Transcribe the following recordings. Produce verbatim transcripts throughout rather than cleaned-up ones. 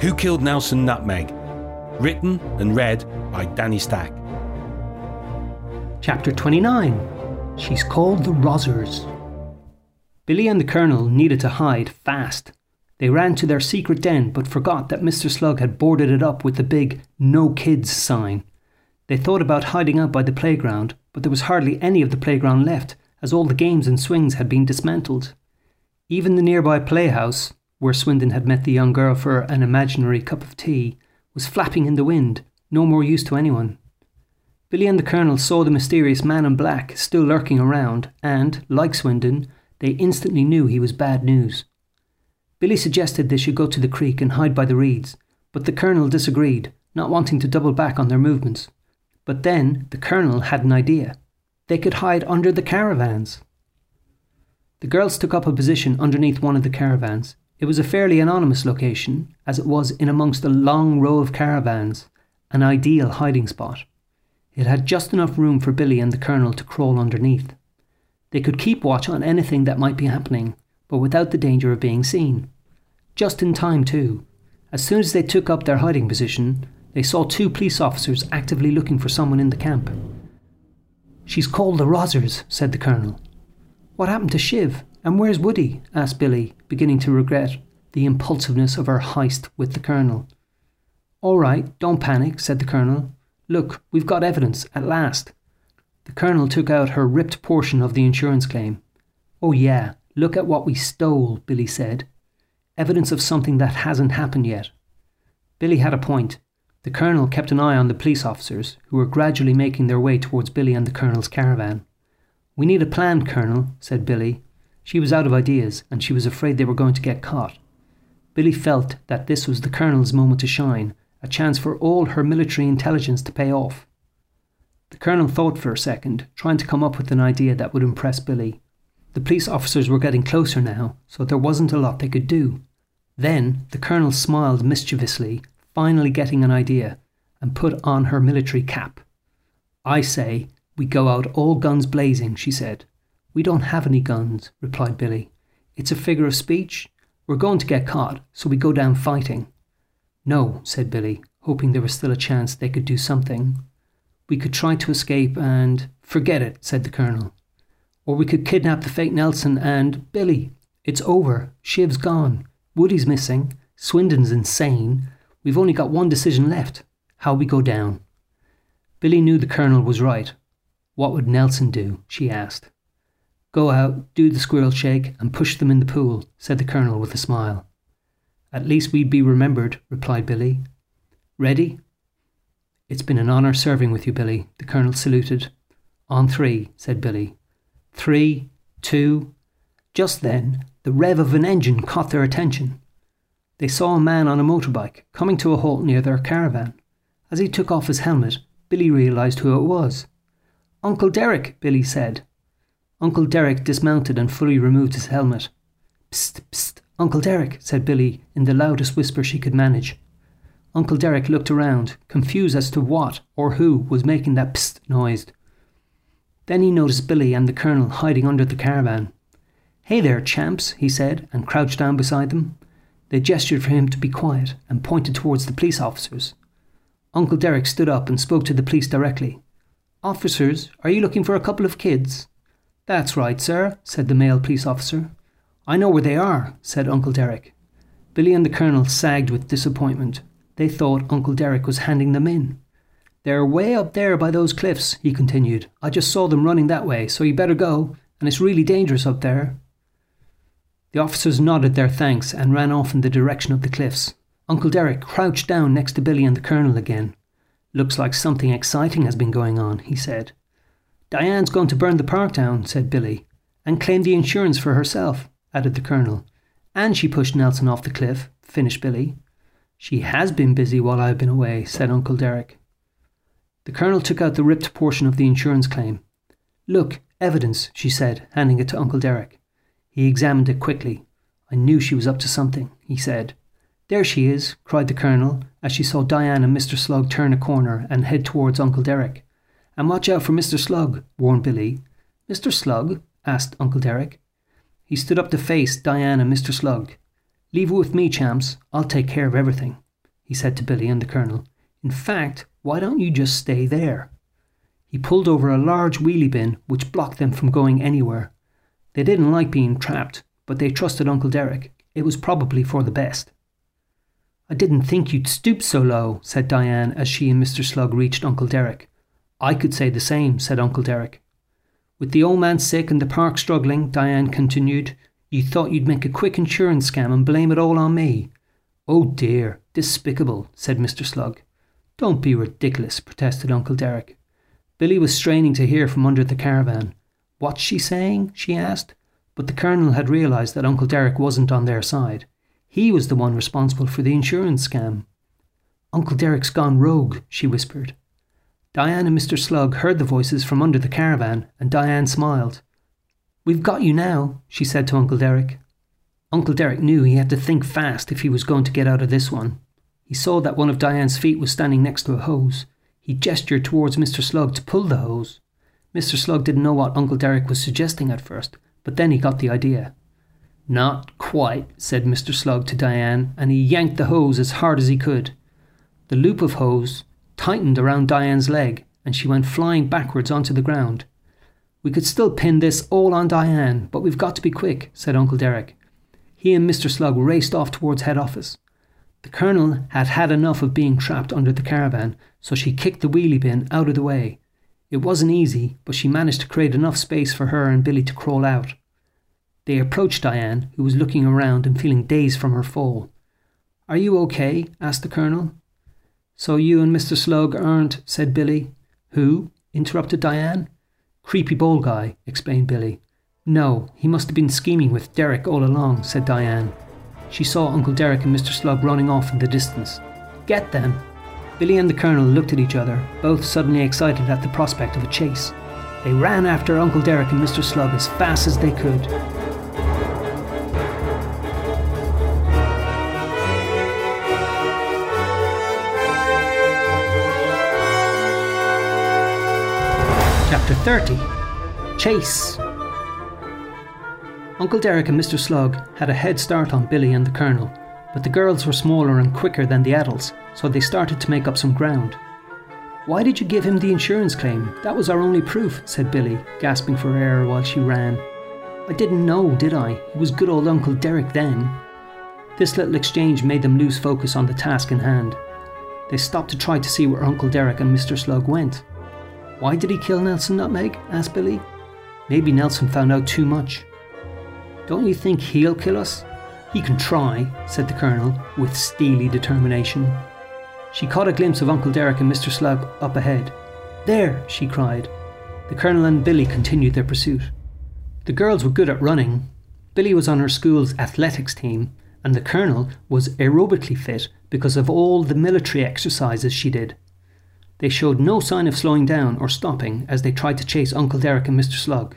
Who Killed Nelson Nutmeg? Written and read by Danny Stack. Chapter twenty-nine. She's called the Rozzers. Billy and the Colonel needed to hide fast. They ran to their secret den but forgot that Mister Slug had boarded it up with the big "No Kids" sign. They thought about hiding out by the playground, but there was hardly any of the playground left, as all the games and swings had been dismantled. Even the nearby playhouse, where Swindon had met the young girl for an imaginary cup of tea, was flapping in the wind, no more use to anyone. Billy and the Colonel saw the mysterious man in black still lurking around, and, like Swindon, they instantly knew he was bad news. Billy suggested they should go to the creek and hide by the reeds, but the Colonel disagreed, not wanting to double back on their movements. But then the Colonel had an idea. They could hide under the caravans. The girls took up a position underneath one of the caravans. It was a fairly anonymous location, as it was in amongst a long row of caravans, an ideal hiding spot. It had just enough room for Billy and the Colonel to crawl underneath. They could keep watch on anything that might be happening, but without the danger of being seen. Just in time too. As soon as they took up their hiding position, they saw two police officers actively looking for someone in the camp. "She's called the Rozzers," said the Colonel. "What happened to Shiv? And where's Woody?" asked Billy, beginning to regret the impulsiveness of her heist with the Colonel. "All right, don't panic," said the Colonel. "Look, we've got evidence, at last." The Colonel took out her ripped portion of the insurance claim. "Oh yeah, look at what we stole," Billy said. "Evidence of something that hasn't happened yet." Billy had a point. The Colonel kept an eye on the police officers, who were gradually making their way towards Billy and the Colonel's caravan. "We need a plan, Colonel," said Billy. She was out of ideas, and she was afraid they were going to get caught. Billy felt that this was the Colonel's moment to shine, a chance for all her military intelligence to pay off. The Colonel thought for a second, trying to come up with an idea that would impress Billy. The police officers were getting closer now, so there wasn't a lot they could do. Then the Colonel smiled mischievously, finally getting an idea, and put on her military cap. "I say, we go out all guns blazing," she said. "We don't have any guns," replied Billy. "It's a figure of speech. We're going to get caught, so we go down fighting." "No," said Billy, hoping there was still a chance they could do something. "We could try to escape and—" "Forget it," said the Colonel. "Or we could kidnap the fake Nelson and—" "Billy, it's over. Shiv's gone. Woody's missing. Swindon's insane. We've only got one decision left. How we go down." Billy knew the Colonel was right. "What would Nelson do?" she asked. "Go out, do the squirrel shake, and push them in the pool," said the Colonel with a smile. "At least we'd be remembered," replied Billy. "Ready?" "It's been an honour serving with you, Billy," the Colonel saluted. "On three," said Billy. "Three, two..." Just then, the rev of an engine caught their attention. They saw a man on a motorbike coming to a halt near their caravan. As he took off his helmet, Billy realised who it was. "Uncle Derek," Billy said. Uncle Derek dismounted and fully removed his helmet. "Psst, psst, Uncle Derek," said Billy in the loudest whisper she could manage. Uncle Derek looked around, confused as to what or who was making that psst noise. Then he noticed Billy and the Colonel hiding under the caravan. "Hey there, champs," he said, and crouched down beside them. They gestured for him to be quiet and pointed towards the police officers. Uncle Derek stood up and spoke to the police directly. "Officers, are you looking for a couple of kids?" "That's right, sir," said the male police officer. "I know where they are," said Uncle Derek. Billy and the Colonel sagged with disappointment. They thought Uncle Derek was handing them in. "They're way up there by those cliffs," he continued. "I just saw them running that way, so you better go, and it's really dangerous up there." The officers nodded their thanks and ran off in the direction of the cliffs. Uncle Derek crouched down next to Billy and the Colonel again. "Looks like something exciting has been going on," he said. "Diane's going to burn the park down," said Billy, "and claim the insurance for herself," added the Colonel. "And she pushed Nelson off the cliff," finished Billy. "She has been busy while I've been away," said Uncle Derek. The Colonel took out the ripped portion of the insurance claim. "Look, evidence," she said, handing it to Uncle Derek. He examined it quickly. "I knew she was up to something," he said. "There she is," cried the Colonel, as she saw Diane and Mister Slug turn a corner and head towards Uncle Derek. "And watch out for Mister Slug," warned Billy. "Mister Slug?" asked Uncle Derek. He stood up to face Diane and Mister Slug. "Leave it with me, champs. I'll take care of everything." he said to Billy and the colonel. "In fact, why don't you just stay there?" He pulled over a large wheelie bin which blocked them from going anywhere. They didn't like being trapped, but they trusted Uncle Derek. It was probably for the best. "I didn't think you'd stoop so low," said Diane as she and Mister Slug reached Uncle Derek. "I could say the same," said Uncle Derek. "With the old man sick and the park struggling," Diane continued, "you thought you'd make a quick insurance scam and blame it all on me." "Oh dear, despicable," said Mister Slug. "Don't be ridiculous," protested Uncle Derek. Billy was straining to hear from under the caravan. "What's she saying?" she asked, but the colonel had realised that Uncle Derek wasn't on their side. He was the one responsible for the insurance scam. "Uncle Derek's gone rogue," she whispered. Diane and Mister Slug heard the voices from under the caravan, and Diane smiled. "We've got you now," she said to Uncle Derek. Uncle Derek knew he had to think fast if he was going to get out of this one. He saw that one of Diane's feet was standing next to a hose. He gestured towards Mister Slug to pull the hose. Mister Slug didn't know what Uncle Derek was suggesting at first, but then he got the idea. "Not quite," said Mister Slug to Diane, and he yanked the hose as hard as he could. The loop of hose tightened around Diane's leg, and she went flying backwards onto the ground. "We could still pin this all on Diane, but we've got to be quick," said Uncle Derek. He and Mister Slug raced off towards head office. The colonel had had enough of being trapped under the caravan, so she kicked the wheelie bin out of the way. It wasn't easy, but she managed to create enough space for her and Billy to crawl out. They approached Diane, who was looking around and feeling dazed from her fall. "Are you okay?" asked the colonel. "So you and Mister Slug aren't," said Billy. "Who?" interrupted Diane. "Creepy bald guy," explained Billy. "No, he must have been scheming with Derek all along," said Diane. She saw Uncle Derek and Mister Slug running off in the distance. "Get them!" Billy and the colonel looked at each other, both suddenly excited at the prospect of a chase. They ran after Uncle Derek and Mister Slug as fast as they could. Chapter thirty. Chase. Uncle Derek and Mister Slug had a head start on Billy and the colonel, but the girls were smaller and quicker than the adults, so they started to make up some ground. "Why did you give him the insurance claim? That was our only proof," said Billy, gasping for air while she ran. "I didn't know, did I? It was good old Uncle Derek then." This little exchange made them lose focus on the task in hand. They stopped to try to see where Uncle Derek and Mister Slug went. "Why did he kill Nelson Nutmeg?" asked Billy. "Maybe Nelson found out too much." "Don't you think he'll kill us?" "He can try," said the colonel, with steely determination. She caught a glimpse of Uncle Derek and Mister Slug up ahead. "There!" she cried. The colonel and Billy continued their pursuit. The girls were good at running. Billy was on her school's athletics team, and the colonel was aerobically fit because of all the military exercises she did. They showed no sign of slowing down or stopping as they tried to chase Uncle Derek and Mister Slug.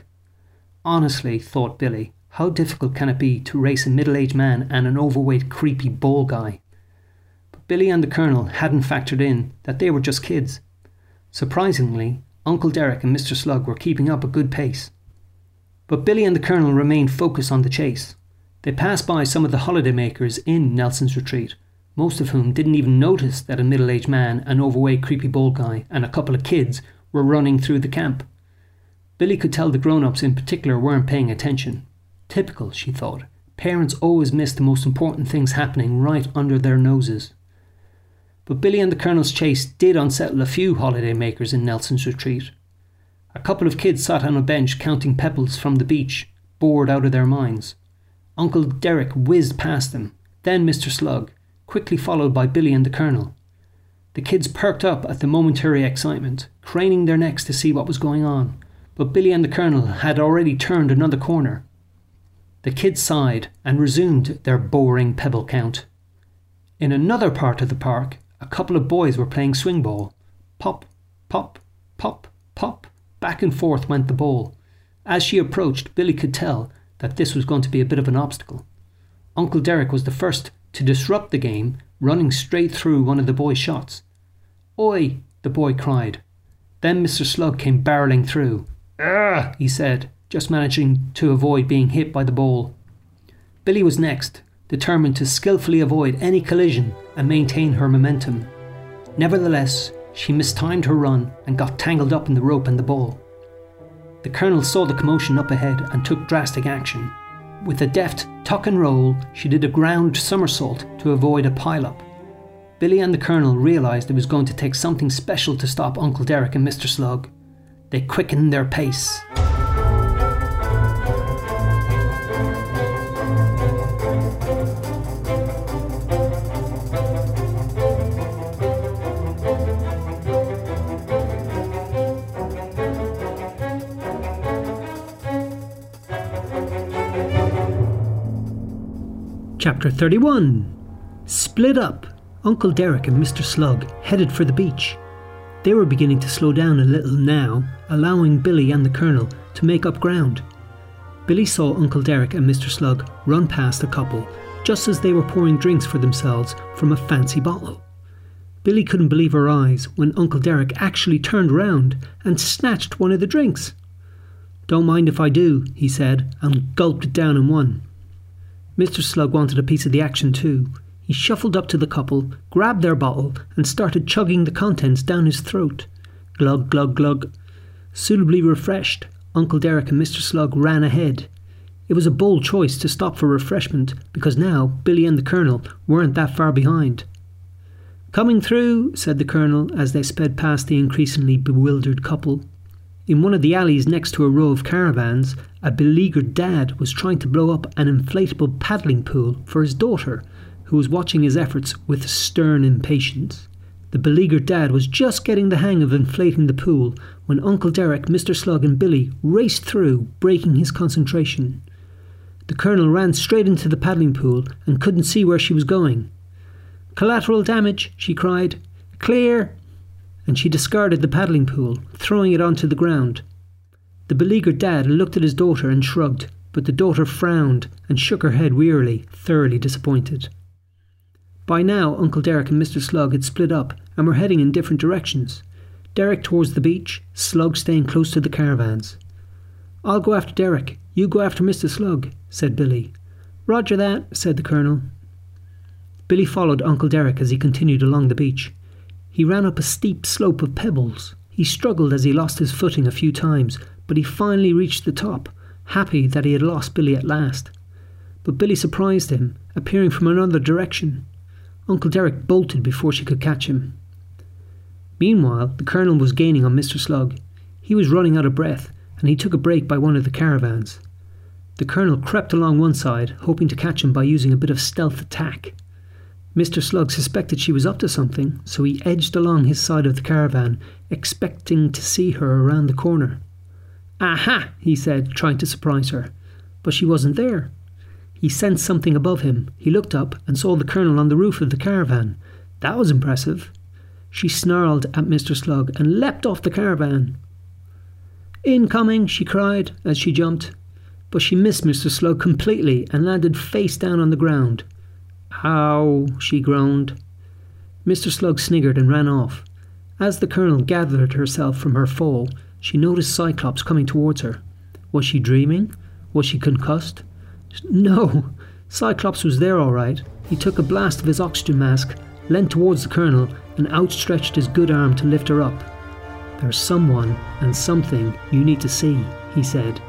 Honestly, thought Billy, how difficult can it be to race a middle-aged man and an overweight, creepy bald guy? Billy and the colonel hadn't factored in that they were just kids. Surprisingly, Uncle Derek and Mister Slug were keeping up a good pace. But Billy and the colonel remained focused on the chase. They passed by some of the holidaymakers in Nelson's retreat, most of whom didn't even notice that a middle-aged man, an overweight, creepy bald guy, and a couple of kids were running through the camp. Billy could tell the grown-ups in particular weren't paying attention. Typical, she thought. Parents always miss the most important things happening right under their noses. But Billy and the colonel's chase did unsettle a few holidaymakers in Nelson's retreat. A couple of kids sat on a bench counting pebbles from the beach, bored out of their minds. Uncle Derek whizzed past them, then Mister Slug, quickly followed by Billy and the colonel. The kids perked up at the momentary excitement, craning their necks to see what was going on, but Billy and the colonel had already turned another corner. The kids sighed and resumed their boring pebble count. In another part of the park, a couple of boys were playing swing ball. Pop, pop, pop, pop. Back and forth went the ball. As she approached, Billy could tell that this was going to be a bit of an obstacle. Uncle Derek was the first to disrupt the game, running straight through one of the boy's shots. "Oi!" the boy cried. Then Mister Slug came barreling through. "Ugh!" he said, just managing to avoid being hit by the ball. Billy was next. determined to skillfully avoid any collision and maintain her momentum. Nevertheless, she mistimed her run and got tangled up in the rope and the ball. The colonel saw the commotion up ahead and took drastic action. With a deft tuck and roll, she did a ground somersault to avoid a pile-up. Billy and the colonel realised it was going to take something special to stop Uncle Derek and Mister Slug. They quickened their pace. Chapter thirty-one. Split up. Uncle Derek and Mister Slug headed for the beach. They were beginning to slow down a little now, allowing Billy and the colonel to make up ground. Billy saw Uncle Derek and Mister Slug run past a couple, just as they were pouring drinks for themselves from a fancy bottle. Billy couldn't believe her eyes when Uncle Derek actually turned round and snatched one of the drinks. "Don't mind if I do," he said, and gulped it down in one. Mister Slug wanted a piece of the action too. He shuffled up to the couple, grabbed their bottle, and started chugging the contents down his throat. Glug, glug, glug. Suitably refreshed, Uncle Derek and Mister Slug ran ahead. It was a bold choice to stop for refreshment, because now Billy and the colonel weren't that far behind. "Coming through," said the colonel as they sped past the increasingly bewildered couple. In one of the alleys next to a row of caravans, a beleaguered dad was trying to blow up an inflatable paddling pool for his daughter, who was watching his efforts with stern impatience. The beleaguered dad was just getting the hang of inflating the pool when Uncle Derek, Mister Slug and Billy raced through, breaking his concentration. The colonel ran straight into the paddling pool and couldn't see where she was going. "Collateral damage," she cried. "Clear!" And she discarded the paddling pool, throwing it onto the ground. The beleaguered dad looked at his daughter and shrugged, but the daughter frowned and shook her head wearily, thoroughly disappointed. By now, Uncle Derek and Mister Slug had split up and were heading in different directions. Derek towards the beach, Slug staying close to the caravans. "I'll go after Derek, you go after Mister Slug," said Billy. "Roger that," said the colonel. Billy followed Uncle Derek as he continued along the beach. He ran up a steep slope of pebbles. He struggled as he lost his footing a few times, but he finally reached the top, happy that he had lost Billy at last. But Billy surprised him, appearing from another direction. Uncle Derek bolted before she could catch him. Meanwhile, the colonel was gaining on Mister Slug. He was running out of breath, and he took a break by one of the caravans. The colonel crept along one side, hoping to catch him by using a bit of stealth attack. Mister Slug suspected she was up to something, so he edged along his side of the caravan, expecting to see her around the corner. "Aha!" he said, trying to surprise her. But she wasn't there. He sensed something above him. He looked up and saw the colonel on the roof of the caravan. That was impressive. She snarled at Mister Slug and leapt off the caravan. "Incoming!" she cried as she jumped. But she missed Mister Slug completely and landed face down on the ground. "Ow," she groaned. Mister Slug sniggered and ran off. As the colonel gathered herself from her fall, she noticed Cyclops coming towards her. Was she dreaming? Was she concussed? No, Cyclops was there all right. He took a blast of his oxygen mask, leant towards the colonel, and outstretched his good arm to lift her up. "There's someone and something you need to see," he said.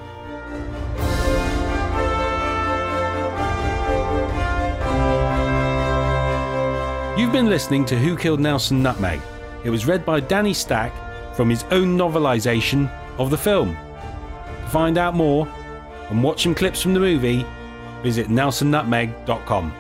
You've been listening to Who Killed Nelson Nutmeg. It was read by Danny Stack from his own novelisation of the film. To find out more and watch some clips from the movie, visit nelson nutmeg dot com.